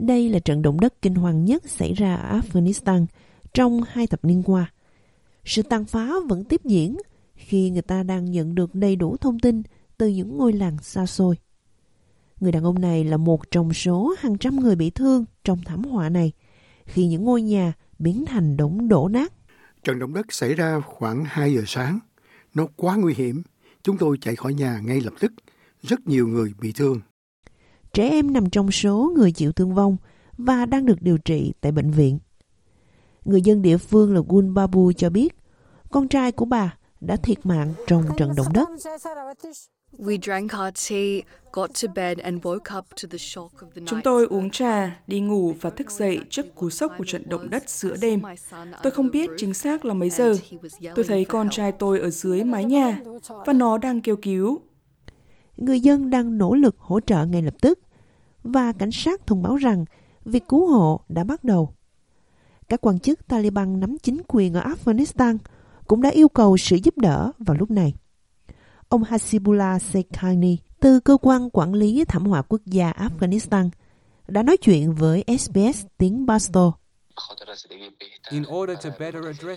Đây là trận động đất kinh hoàng nhất xảy ra ở Afghanistan trong 2 thập niên qua. Sự tàn phá vẫn tiếp diễn khi người ta đang nhận được đầy đủ thông tin từ những ngôi làng xa xôi. Người đàn ông này là một trong số hàng trăm người bị thương trong thảm họa này, khi những ngôi nhà biến thành đống đổ nát. Trận động đất xảy ra khoảng 2 giờ sáng. Nó quá nguy hiểm. Chúng tôi chạy khỏi nhà ngay lập tức. Rất nhiều người bị thương. Trẻ em nằm trong số người chịu thương vong và đang được điều trị tại bệnh viện. Người dân địa phương là Gul Babu cho biết, con trai của bà đã thiệt mạng trong trận động đất. Chúng tôi uống trà, đi ngủ và thức dậy trước cú sốc của trận động đất giữa đêm. Tôi không biết chính xác là mấy giờ. Tôi thấy con trai tôi ở dưới mái nhà và nó đang kêu cứu. Người dân đang nỗ lực hỗ trợ ngay lập tức và cảnh sát thông báo rằng việc cứu hộ đã bắt đầu. Các quan chức Taliban nắm chính quyền ở Afghanistan cũng đã yêu cầu sự giúp đỡ vào lúc này. Ông Hasibullah Sekhanyi từ Cơ quan Quản lý Thảm họa Quốc gia Afghanistan đã nói chuyện với SBS tiếng Pashto.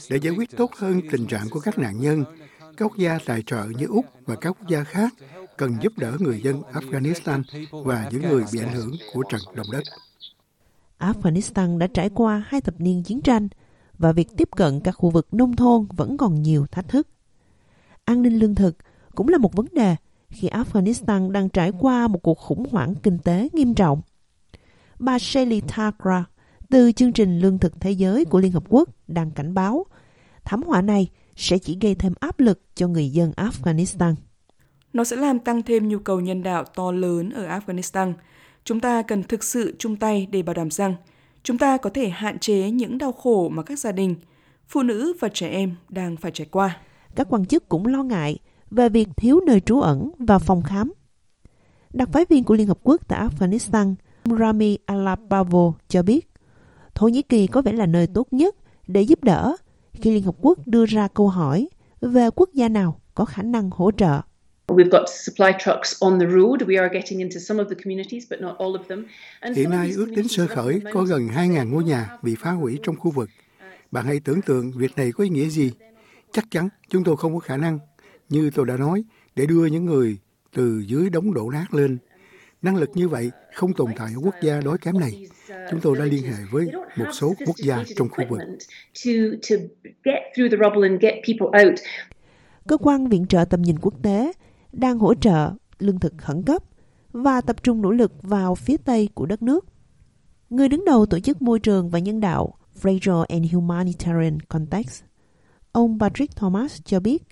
Để giải quyết tốt hơn tình trạng của các nạn nhân, các quốc gia tài trợ như Úc và các quốc gia khác cần giúp đỡ người dân Afghanistan và những người bị ảnh hưởng của trận động đất. Afghanistan đã trải qua 2 thập niên chiến tranh và việc tiếp cận các khu vực nông thôn vẫn còn nhiều thách thức. An ninh lương thực cũng là một vấn đề khi Afghanistan đang trải qua một cuộc khủng hoảng kinh tế nghiêm trọng. Bà Shelly Thakra từ chương trình Lương thực Thế giới của Liên Hợp Quốc đang cảnh báo thảm họa này sẽ chỉ gây thêm áp lực cho người dân Afghanistan. Nó sẽ làm tăng thêm nhu cầu nhân đạo to lớn ở Afghanistan. Chúng ta cần thực sự chung tay để bảo đảm rằng chúng ta có thể hạn chế những đau khổ mà các gia đình, phụ nữ và trẻ em đang phải trải qua. Các quan chức cũng lo ngại về việc thiếu nơi trú ẩn và phòng khám. Đặc phái viên của Liên Hợp Quốc tại Afghanistan, Rami Alapavo cho biết, Thổ Nhĩ Kỳ có vẻ là nơi tốt nhất để giúp đỡ khi Liên Hợp Quốc đưa ra câu hỏi về quốc gia nào có khả năng hỗ trợ. Hiện nay ước tính sơ khởi có gần 2.000 ngôi nhà bị phá hủy trong khu vực. Bạn hãy tưởng tượng việc này có ý nghĩa gì? Chắc chắn chúng tôi không có khả năng, như tôi đã nói, để đưa những người từ dưới đống đổ nát lên. Năng lực như vậy không tồn tại ở quốc gia đói kém này. Chúng tôi đã liên hệ với một số quốc gia trong khu vực. Cơ quan viện trợ tầm nhìn quốc tế đang hỗ trợ lương thực khẩn cấp và tập trung nỗ lực vào phía Tây của đất nước. Người đứng đầu Tổ chức Môi trường và Nhân đạo Fragile and Humanitarian Context, ông Patrick Thomas cho biết,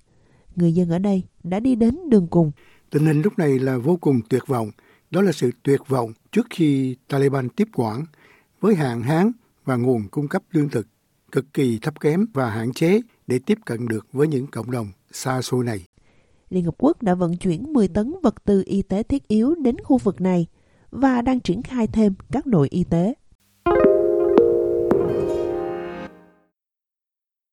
người dân ở đây đã đi đến đường cùng. Tình hình lúc này là vô cùng tuyệt vọng. Đó là sự tuyệt vọng trước khi Taliban tiếp quản, với hạn hán và nguồn cung cấp lương thực cực kỳ thấp kém và hạn chế để tiếp cận được với những cộng đồng xa xôi này. Liên Hợp Quốc đã vận chuyển 10 tấn vật tư y tế thiết yếu đến khu vực này và đang triển khai thêm các đội y tế.